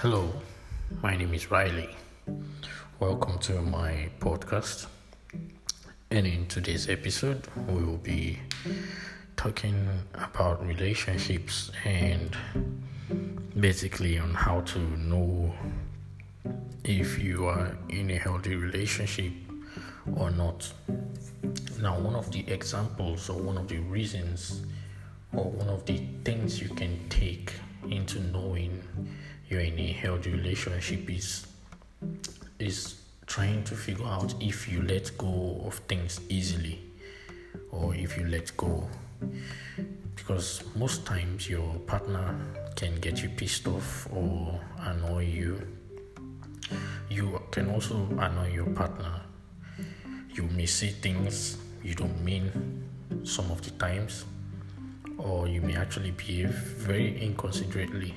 Hello, my name is Riley. Welcome to my podcast. And in today's episode, we will be talking about relationships and basically on how to know if you are in a healthy relationship or not. Now, one of the examples or one of the reasons or one of the things you can take into knowing you're in a healthy relationship is trying to figure out if you let go of things easily or if you let go, because most times your partner can get you pissed off or annoy you. You can also annoy your partner. You may say things you don't mean some of the times, or you may actually behave very inconsiderately.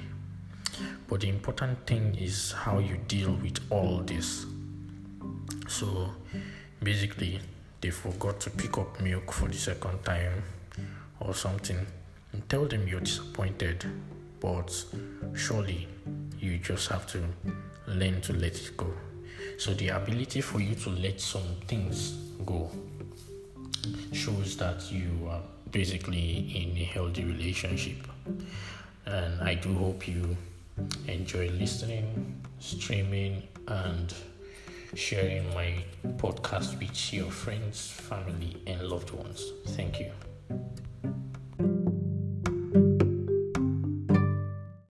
But the important thing is how you deal with all this. So basically, they forgot to pick up milk for the second time or something, and tell them you're disappointed, but surely you just have to learn to let it go. So the ability for you to let some things go shows that you are basically in a healthy relationship. And I do hope you enjoy listening, streaming, and sharing my podcast with your friends, family, and loved ones. Thank you.